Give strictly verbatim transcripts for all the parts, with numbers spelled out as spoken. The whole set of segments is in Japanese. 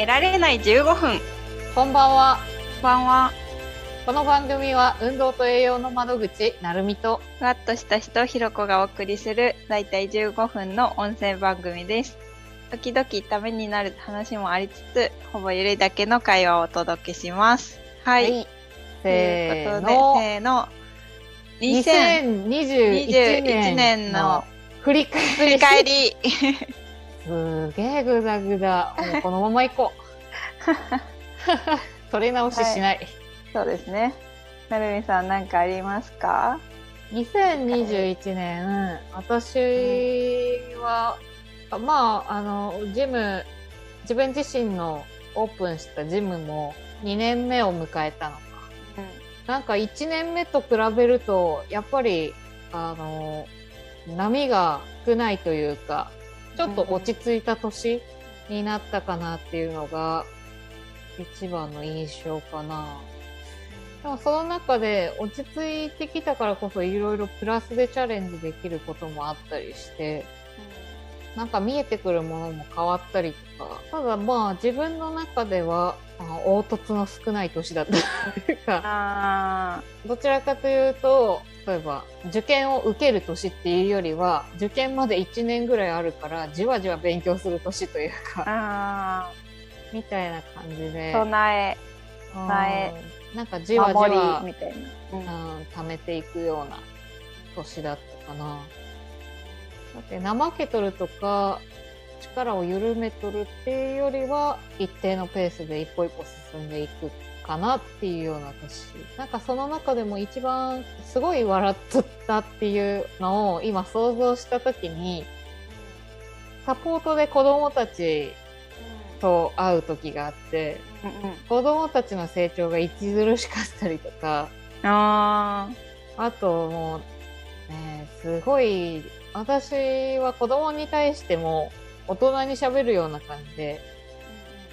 得られないじゅうごふん。こんばんは。こんばんは。この番組は運動と栄養の窓口なるみとふわっとした人ひろこがお送りするだいたいじゅうごふんの音声番組です。時々ためになる話もありつつ、ほぼゆるいだけの会話をお届けします。はい。はい、せーの。ということで、せーの。にせんにじゅういちねんの振り返り。振り返り。すげえグダグダ。もうこのまま行こう。取り直ししない。はい、そうですね。なるみさん、何かありますか？にせんにじゅういちねん、私は、うん、まあ、あの、ジム、自分自身のオープンしたジムもにねんめを迎えたのか。うん、なんかいちねんめと比べると、やっぱり、あの、波が少ないというか、ちょっと落ち着いた年になったかなっていうのが、一番の印象かな。でもその中で落ち着いてきたからこそいろいろプラスでチャレンジできることもあったりして、うん、なんか見えてくるものも変わったりとか、ただまあ自分の中では凹凸の少ない年だったというか、あ、どちらかというと例えば受験を受ける年っていうよりは受験までいちねんぐらいあるからじわじわ勉強する年というか、あみたいな感じで備え備えなんかじわじわみたいな、うん、溜めていくような年だったかな。だって怠けとるとか力を緩めとるっていうよりは一定のペースで一歩一歩進んでいくかなっていうような年。なんかその中でも一番すごい笑っとったっていうのを今想像した時に、サポートで子供たちと会う時があって、うんうん、子供たちの成長が著しかったりとか、あー、あともう、ね、すごい私は子供に対しても大人に喋るような感じで、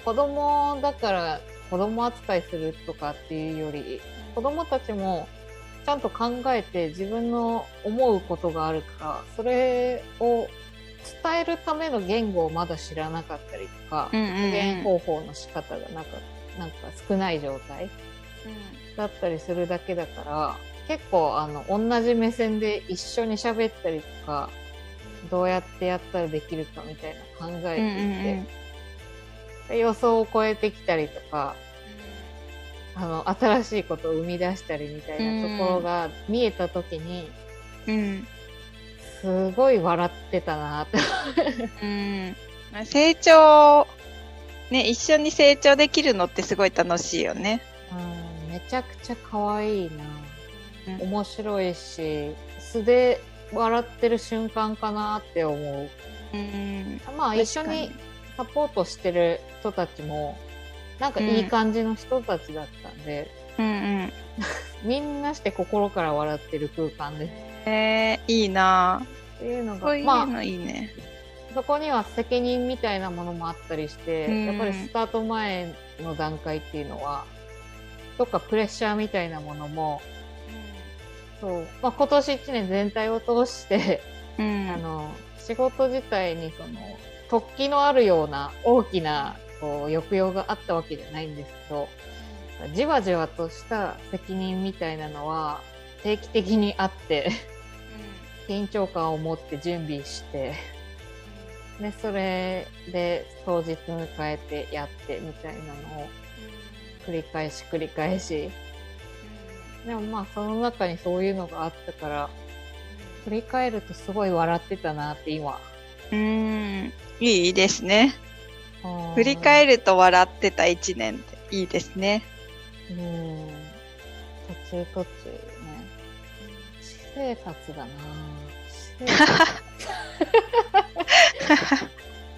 子供だから子供扱いするとかっていうより、子供たちもちゃんと考えて自分の思うことがあるから、それを伝えるための言語をまだ知らなかったりとか、うんうんうん、表現方法の仕方がなんか、なんか少ない状態だったりするだけだから、うん、結構あの同じ目線で一緒に喋ったりとか、どうやってやったらできるかみたいな考えていて、うんうん、予想を超えてきたりとか、あの新しいことを生み出したりみたいなところが見えた時に、うんうん、すごい笑ってたなって、うん、成長ね、一緒に成長できるのってすごい楽しいよね。うん、めちゃくちゃ可愛いな、うん、面白いし素で笑ってる瞬間かなって思う、うん、まあ一緒にサポートしてる人たちもなんかいい感じの人たちだったんで、うんうんうん、みんなして心から笑ってる空間です。えー、いいなっていうのが、そういうのいいね。まあ、そこには責任みたいなものもあったりして、うん、やっぱりスタート前の段階っていうのはどっかプレッシャーみたいなものも、うん、そう、まあ、今年いちねん全体を通して、うん、あの仕事自体にその突起のあるような大きなこう抑揚があったわけじゃないんですけど、じわじわとした責任みたいなのは定期的にあって、緊張感を持って準備して、で、それで当日迎えてやってみたいなのを繰り返し繰り返し。でもまあその中にそういうのがあったから、振り返るとすごい笑ってたなって今。うーん、いいですね。振り返ると笑ってた一年っていいですね。うーん、途中途中。生活だなぁ。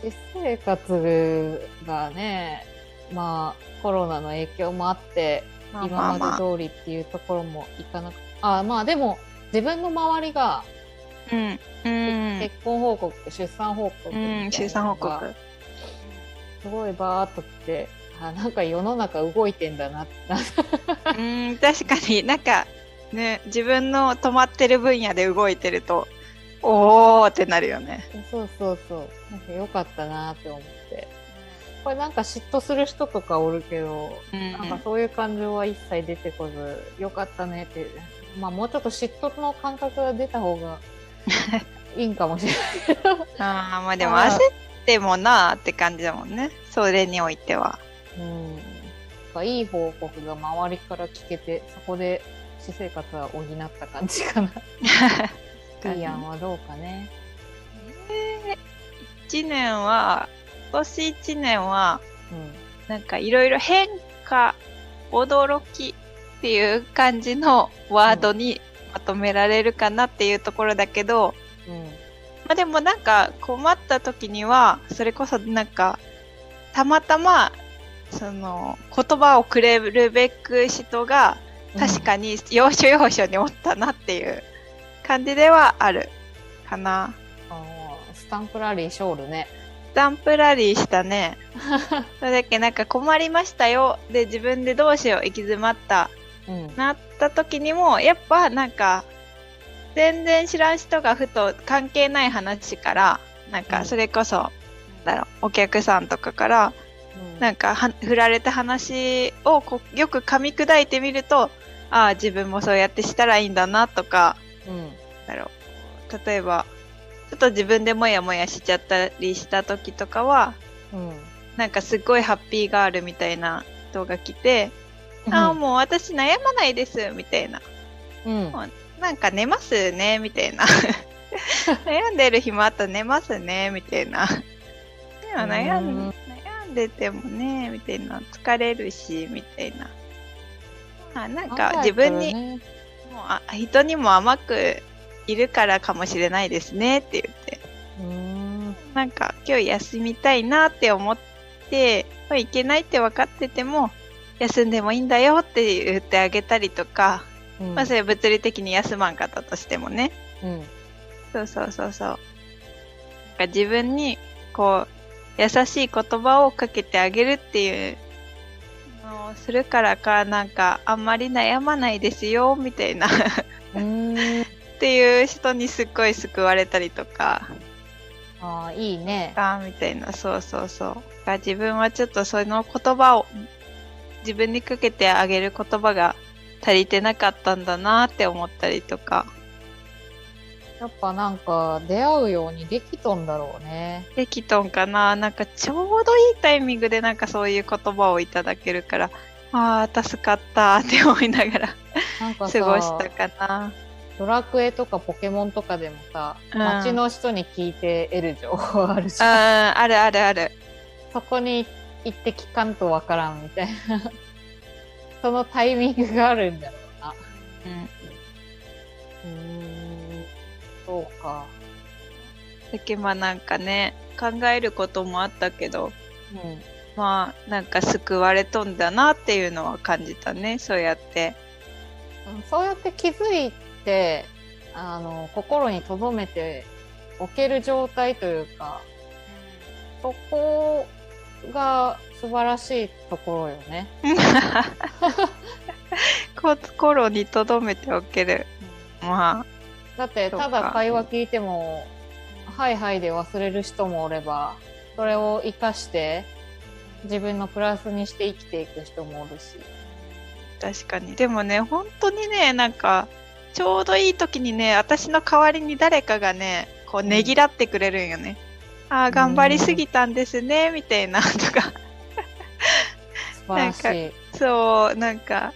私生活がね、まあコロナの影響もあって、まあまあまあ、今まで通りっていうところもいかなく、あ、まあでも自分の周りが、うんうん、結婚報告、出産報告、うん、出産報告、すごいバーっと来て、あ、なんか世の中動いてんだなって。うん、確かになんか。ね、自分の止まってる分野で動いてるとおーってなるよね。そうそうそう、なんか良かったなって思って、これなんか嫉妬する人とかおるけど、うん、なんかそういう感情は一切出てこず、よかったねって、まあもうちょっと嫉妬の感覚が出た方がいいんかもしれない。ああ、まあでも焦ってもなーって感じだもんね、それにおいては。うん、いい報告が周りから聞けて、そこで私生活は補った感じかな。いい案はどうかね。えー、いちねんは、今年いちねんは、うん、なんかいろいろ変化、驚きっていう感じのワードにまとめられるかなっていうところだけど、うん、まあ、でもなんか困った時には、それこそなんかたまたまその言葉をくれるべく人が確かに要所要所におったなっていう感じではあるかな。あ、スタンプラリーショールね。スタンプラリーしたね。それだけなんか困りましたよで自分でどうしよう行き詰まった、うん、なった時にもやっぱなんか全然知らん人がふと関係ない話からなんかそれこそ、うん、なんだろう、お客さんとかからなんか振られた話をこよく噛み砕いてみると、ああ自分もそうやってしたらいいんだなとか、うん、だろう、例えばちょっと自分でモヤモヤしちゃったりした時とかは、うん、なんかすごいハッピーガールみたいな人が来て、うん、ああもう私悩まないですみたいな、うん、もうなんか寝ますねみたいな悩んでる暇あったら寝ますねみたいな悩んで出てもねみたいな、疲れるしみたいな、まあ、なんか自分に、ね、もうあ人にも甘くいるからかもしれないですねって言って、うーん、なんか今日休みたいなって思って、まあ、いけないって分かってても休んでもいいんだよって言ってあげたりとか、うん、まあ、それ物理的に休まんかったとしてもね、うん、そうそうそうそう、なんか自分にこう優しい言葉をかけてあげるっていうのをするからか、なんかあんまり悩まないですよみたいなっていう人にすっごい救われたりとか。ああ、いいね。あ、みたいな、そうそうそう。自分はちょっとその言葉を自分にかけてあげる言葉が足りてなかったんだなって思ったりとか。やっぱなんか出会うようにできとんだろうね。できとんかな。なんかちょうどいいタイミングでなんかそういう言葉をいただけるから、ああ助かったって思いながらなんか過ごしたかな。ドラクエとかポケモンとかでもさ、うん、街の人に聞いて得る情報あるし、ああるあるある、そこに行って聞かんとわからんみたいなそのタイミングがあるんだろうな。うん、うん、そうか。だけまあなんかね、考えることもあったけど、うん、まあなんか救われとんだなっていうのは感じたね、そうやって。そうやって気づいて、あの心に留めておける状態というか、そこが素晴らしいところよね。心に留めておける。まあ。だってただ会話聞いてもはいはいで忘れる人もおれば、それを生かして自分のプラスにして生きていく人もおるし。確かに。でもね、本当にね、なんかちょうどいい時にね、私の代わりに誰かがねこうねぎらってくれるんよね、うん、ああ頑張りすぎたんですねみたいなとか素晴らしい。なんかそう、なんか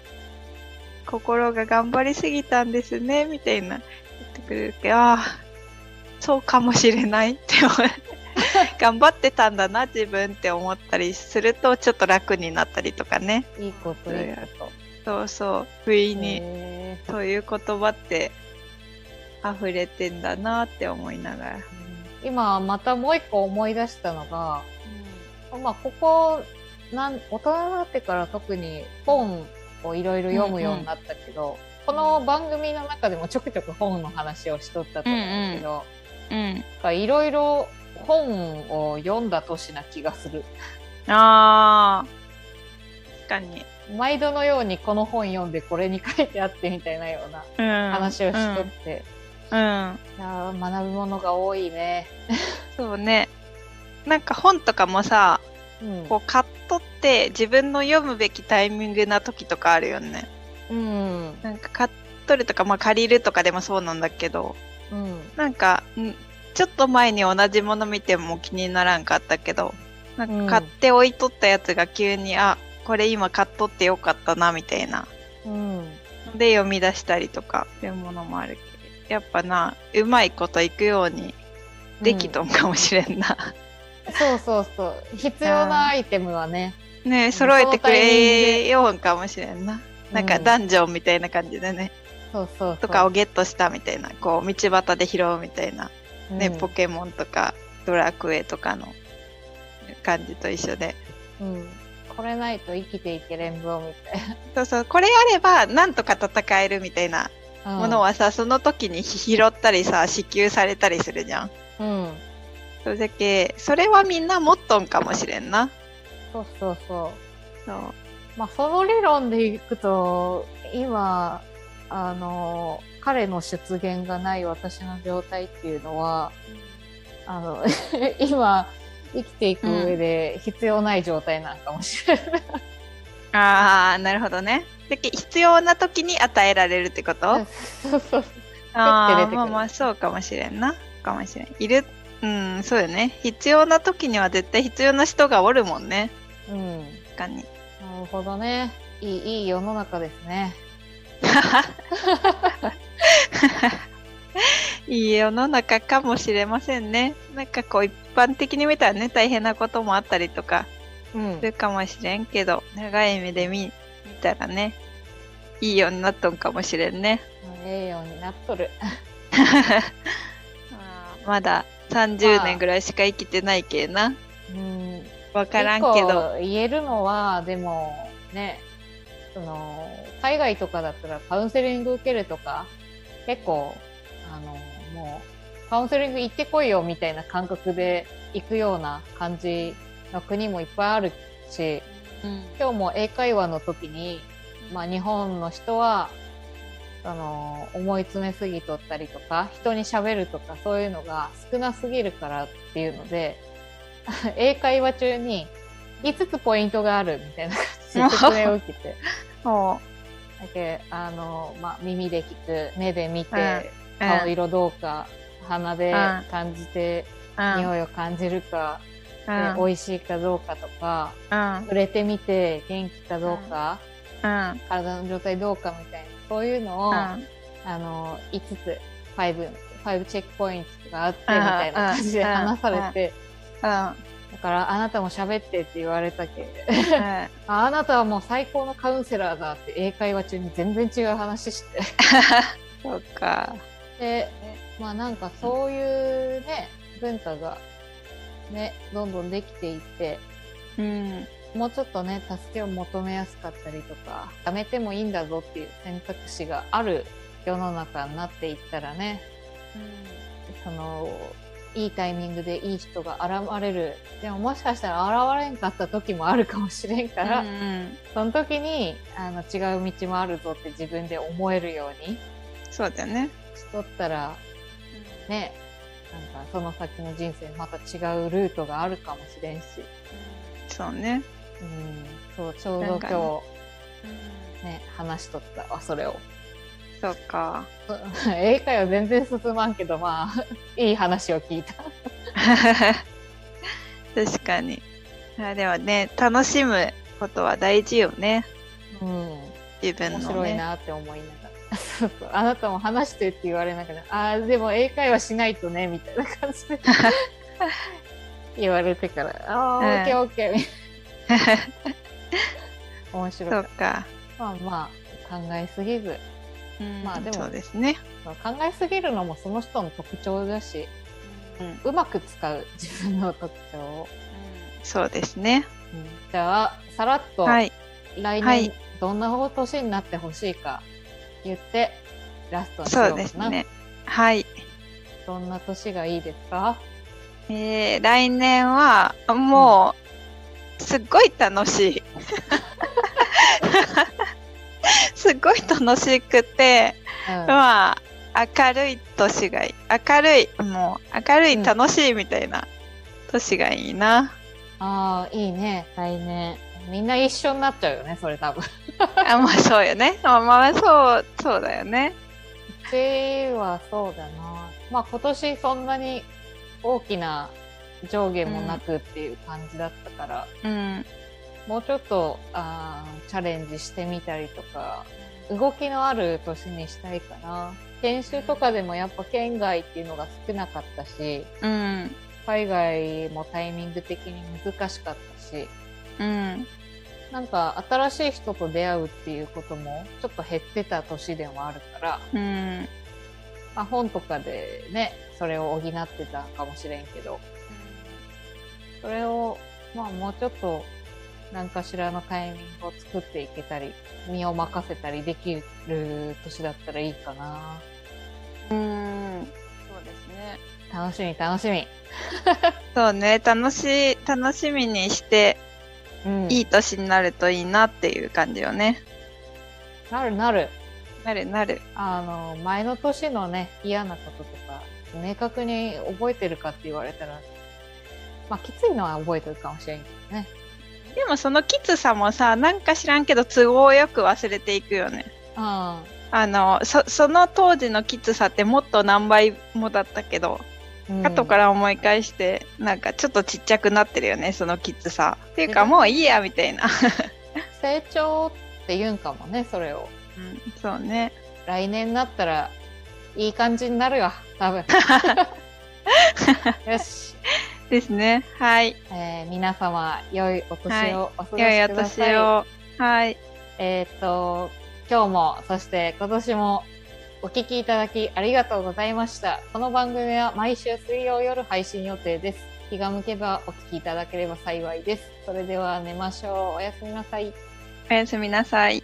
心が頑張りすぎたんですねみたいなってくれるけど、ああそうかもしれないって頑張ってたんだな自分って思ったりすると、ちょっと楽になったりとかね。いいこといいこと。そうそう、不意にそういう言葉って溢れてんだなって思いながら。今またもう一個思い出したのが、うん、まあここなん大人になってから特に本をいろいろ読むようになったけど、うんうん、この番組の中でもちょくちょく本の話をしとったと思うけど、いろいろ本を読んだ年な気がする。あー、確かに。毎度のようにこの本読んでこれに書いてあってみたいなような話をしとって、うんうんうん、いや学ぶものが多いね。そうね。なんか本とかもさ、うん、こうカットって自分の読むべきタイミングな時とかあるよね。うん、なんかカットるとか、まあ、借りるとかでもそうなんだけど、うん、なんかちょっと前に同じもの見ても気にならんかったけど、なんか買って置いとったやつが急に、うん、あ、これ今買っとってよかったなみたいな、うん、で読み出したりとかっていうものもあるけど、やっぱな、うまいこといくようにできとんかもしれんな、うん、そうそうそう、必要なアイテムはねね揃えてくれようんかもしれんな。なんかダンジョンみたいな感じでね、うん、そうそうそうとかをゲットしたみたいな、こう道端で拾うみたいな、ね、うん、ポケモンとかドラクエとかの感じと一緒で、うん、これないと生きていけれんぞみたいなそうそう、これあればなんとか戦えるみたいなものはさ、うん、その時に拾ったりさ、支給されたりするじゃん、うん、それだけそれはみんな持っとんかもしれんなそうそうそうそうまあ、その理論でいくと、今、あの、彼の出現がない私の状態っていうのは、あの、今、生きていく上で必要ない状態なんかもしれない。うん、ああ、なるほどね。で、必要な時に与えられるってことそうそう。ああ、まあまあ、そうかもしれんな。かもしれん。いる、うん、そうよね。必要な時には絶対必要な人がおるもんね。うん。確かに。なるほどね。いい、いい世の中ですね。いい世の中かもしれませんね。なんかこう一般的に見たらね、大変なこともあったりとかするかもしれんけど、うん、長い目で 見, 見たらね、いいようになっとんかもしれんね。ええようになっとる。まださんじゅうねんぐらいしか生きてないけえな。うん分からんけど言えるのはでもね、その海外とかだったらカウンセリング受けるとか結構あのもうカウンセリング行ってこいよみたいな感覚で行くような感じの国もいっぱいあるし、うん、今日も英会話の時に、まあ、日本の人はあの思い詰めすぎとったりとか人に喋るとかそういうのが少なすぎるからっていうので英会話中にいつつポイントがあるみたいな感じで説明を受けてだけあの、まあ、耳で聞く目で見て、うん、顔色どうか、うん、鼻で感じて、うん、匂いを感じるか、うん、美味しいかどうかとか、うん、触れてみて元気かどうか、うん、体の状態どうかみたいなそういうのを、うん、あのいつつごチェックポイントがあってみたいな感じで話されて、うんうんうん、だからあなたも喋ってって言われたけど、うん、あなたはもう最高のカウンセラーだって英会話中に全然違う話してそうかで、まあなんかそういうね文化がねどんどんできていって、うん、もうちょっとね助けを求めやすかったりとかやめてもいいんだぞっていう選択肢がある世の中になっていったらね、うん、そのいいタイミングでいい人が現れる。でももしかしたら現れんかった時もあるかもしれんから、うんうん、その時にあの違う道もあるぞって自分で思えるようにそうだよねしとったらね、なんかその先の人生また違うルートがあるかもしれんしそうね、うん、そうちょうど今日 ね, ね話しとったわそれをそうか英会話全然進まんけどまあいい話を聞いた確かにあでもね楽しむことは大事よね、うん、自分の、ね、面白いなって思いながらそうそうあなたも話してって言われながらあでも英会話しないとねみたいな感じで言われてからあー オーケーオーケー 面白かったそうかまあまあ考えすぎずうんまあでもそうですね、考えすぎるのもその人の特徴だし、うん、うまく使う自分の特徴を、うん、そうですね、うん、じゃあさらっと来年どんな年になってほしいか言ってラストにしようかな。そうですね、はい、どんな年がいいですか？えー、来年はもう、うん、すっごい楽しいすごい楽しくて、うん、まあ明るい年がいい明るいもう明るい楽しいみたいな年がいいな、うん、ああ、いいね。来年。みんな一緒になっちゃうよね、それ多分。あ、まあそうよね。まあまあそう、そうだよね。うちはそうだな。まあ今年そんなに大きな上下もなくっていう感じだったから、うん、もうちょっとあチャレンジしてみたりとか、動きのある年にしたいかな。研修とかでもやっぱ県外っていうのが少なかったし、うん、海外もタイミング的に難しかったし、うん、なんか新しい人と出会うっていうこともちょっと減ってた年でもあるから、うんまあ、本とかでねそれを補ってたかもしれんけど、それを、まあ、もうちょっと何かしらのタイミングを作っていけたり身を任せたりできる年だったらいいかな。うーん、そうですね。楽しみ楽しみそうね、楽し、楽しみにして、うん、いい年になるといいなっていう感じよね。なるなるなるなる。あの前の年のね嫌なこととか明確に覚えてるかって言われたらまあ、きついのは覚えてるかもしれんけどね。でもそのきつさもさ、なんか知らんけど都合よく忘れていくよね。うん、あの そ, その当時のきつさってもっと何倍もだったけど、うん、後から思い返してなんかちょっとちっちゃくなってるよね、そのきつさっていうか、もういいやみたいな成長って言うんかもね、それを、うん、そうね。来年になったらいい感じになるよ多分よしですね。はい、えー、皆様良いお年をお過ごしください。良いお年を。はい。えっと今日もそして今年もお聞きいただきありがとうございました。この番組は毎週水曜夜配信予定です。気が向けばお聞きいただければ幸いです。それでは寝ましょう。おやすみなさい。おやすみなさい。